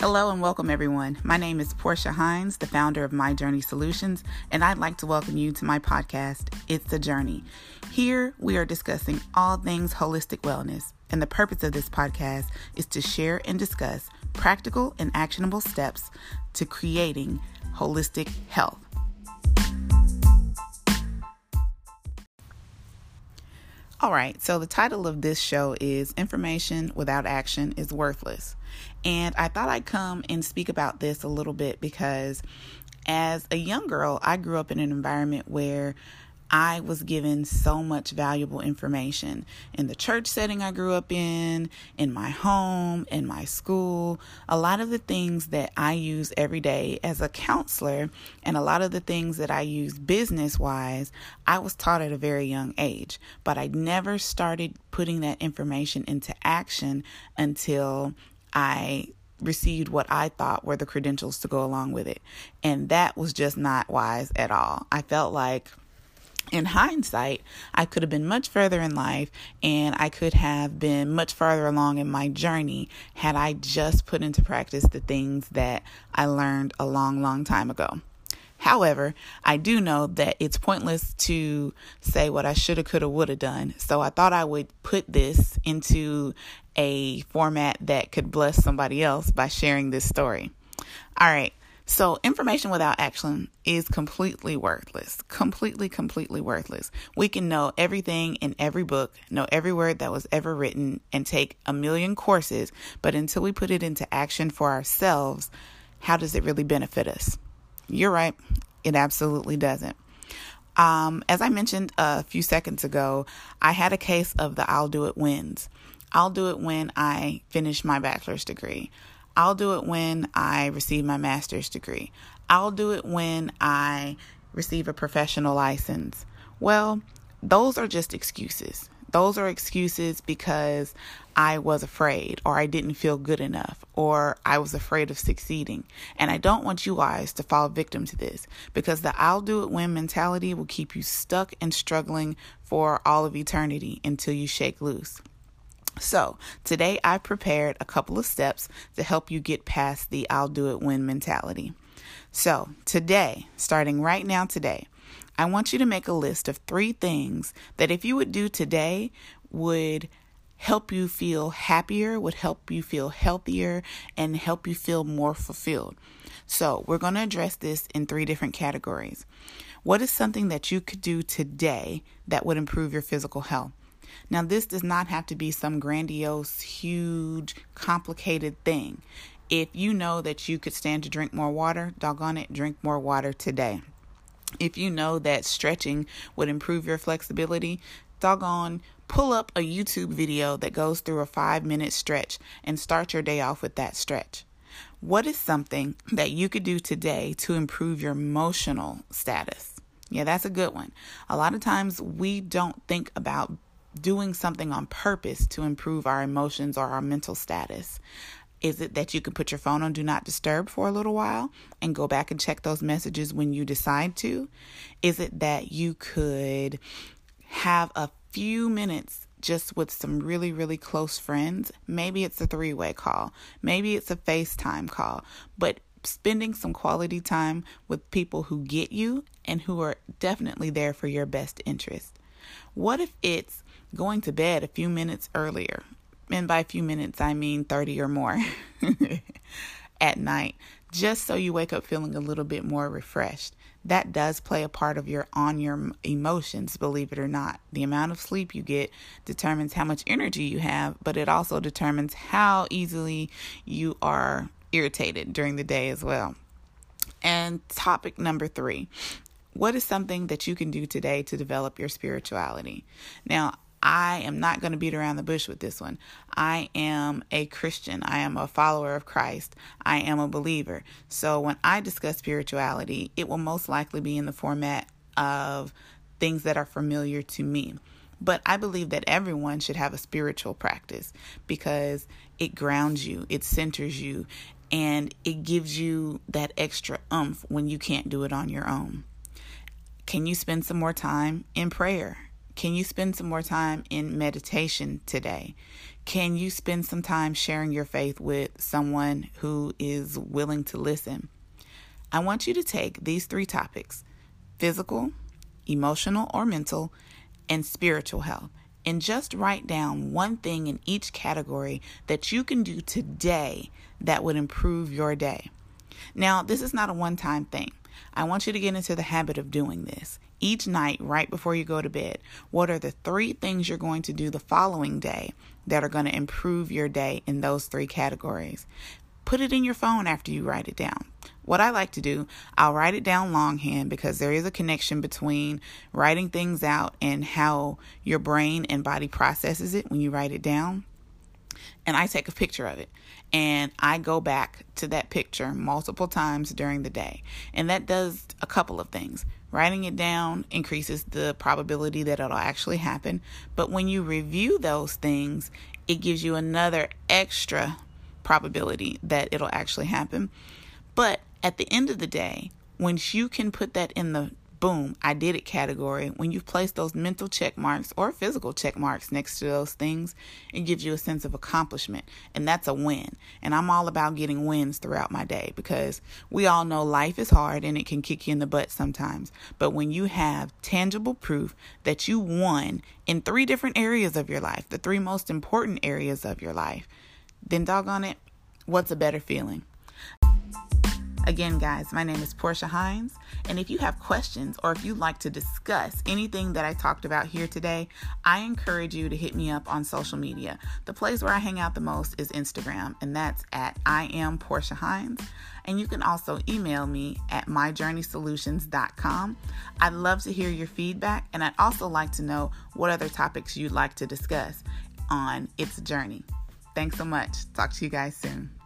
Hello and welcome everyone. My name is Portia Hines, the founder of My Journey Solutions, and I'd like to welcome you to my podcast, It's a Journey. Here we are discussing all things holistic wellness, and the purpose of this podcast is to share and discuss practical and actionable steps to creating holistic health. All right, so the title of this show is Information Without Action is Worthless. And I thought I'd come and speak about this a little bit because as a young girl, I grew up in an environment where I was given so much valuable information in the church setting I grew up in my home, in my school. A lot of the things that I use every day as a counselor and a lot of the things that I use business-wise, I was taught at a very young age, but I never started putting that information into action until I received what I thought were the credentials to go along with it. And that was just not wise at all. I felt like, in hindsight, I could have been much further in life and I could have been much farther along in my journey had I just put into practice the things that I learned a long, long time ago. However, I do know that it's pointless to say what I shoulda, coulda, woulda done. So I thought I would put this into a format that could bless somebody else by sharing this story. All right. So information without action is completely worthless, completely worthless. We can know everything in every book, know every word that was ever written, and take a million courses. But until we put it into action for ourselves, how does it really benefit us? You're right. It absolutely doesn't. As I mentioned a few seconds ago, I had a case of the I'll do it when's. I'll do it when I finish my bachelor's degree. I'll do it when I receive my master's degree. I'll do it when I receive a professional license. Well, those are just excuses. Those are excuses because I was afraid, or I didn't feel good enough, or I was afraid of succeeding. And I don't want you guys to fall victim to this, because the I'll do it when mentality will keep you stuck and struggling for all of eternity until you shake loose. So today I prepared a couple of steps to help you get past the I'll do it when mentality. So today, starting right now today, I want you to make a list of 3 things that if you would do today would help you feel happier, would help you feel healthier, and help you feel more fulfilled. So we're going to address this in 3 different categories. What is something that you could do today that would improve your physical health? Now, this does not have to be some grandiose, huge, complicated thing. If you know that you could stand to drink more water, doggone it, drink more water today. If you know that stretching would improve your flexibility, doggone, pull up a YouTube video that goes through a 5-minute stretch and start your day off with that stretch. What is something that you could do today to improve your emotional status? Yeah, that's a good one. A lot of times we don't think about doing something on purpose to improve our emotions or our mental status. Is it that you can put your phone on Do Not Disturb for a little while and go back and check those messages when you decide to? Is it that you could have a few minutes just with some really, really close friends? Maybe it's a 3-way call. Maybe it's a FaceTime call. But spending some quality time with people who get you and who are definitely there for your best interest. What if it's going to bed a few minutes earlier? And by a few minutes, I mean 30 or more at night, just so you wake up feeling a little bit more refreshed. That does play a part of your emotions, believe it or not. The amount of sleep you get determines how much energy you have, but it also determines how easily you are irritated during the day as well. And topic number 3. What is something that you can do today to develop your spirituality? Now, I am not going to beat around the bush with this one. I am a Christian. I am a follower of Christ. I am a believer. So when I discuss spirituality, it will most likely be in the format of things that are familiar to me. But I believe that everyone should have a spiritual practice because it grounds you, it centers you, and it gives you that extra oomph when you can't do it on your own. Can you spend some more time in prayer? Can you spend some more time in meditation today? Can you spend some time sharing your faith with someone who is willing to listen? I want you to take these three topics, physical, emotional or mental, and spiritual health, and just write down one thing in each category that you can do today that would improve your day. Now, this is not a one-time thing. I want you to get into the habit of doing this. Each night, right before you go to bed, what are the three things you're going to do the following day that are going to improve your day in those three categories? Put it in your phone after you write it down. What I like to do, I'll write it down longhand because there is a connection between writing things out and how your brain and body processes it when you write it down. And I take a picture of it and I go back to that picture multiple times during the day. And that does a couple of things. Writing it down increases the probability that it'll actually happen. But when you review those things, it gives you another extra probability that it'll actually happen. But at the end of the day, once you can put that in the boom, I did it category, when you've placed those mental check marks or physical check marks next to those things, it gives you a sense of accomplishment. And that's a win. And I'm all about getting wins throughout my day because we all know life is hard and it can kick you in the butt sometimes. But when you have tangible proof that you won in three different areas of your life, the three most important areas of your life, then doggone it, what's a better feeling? Again, guys, my name is Portia Hines, and if you have questions or if you'd like to discuss anything that I talked about here today, I encourage you to hit me up on social media. The place where I hang out the most is Instagram, and that's at @IamPortiaHines. And you can also email me at myjourneysolutions.com. I'd love to hear your feedback, and I'd also like to know what other topics you'd like to discuss on It's a Journey. Thanks so much. Talk to you guys soon.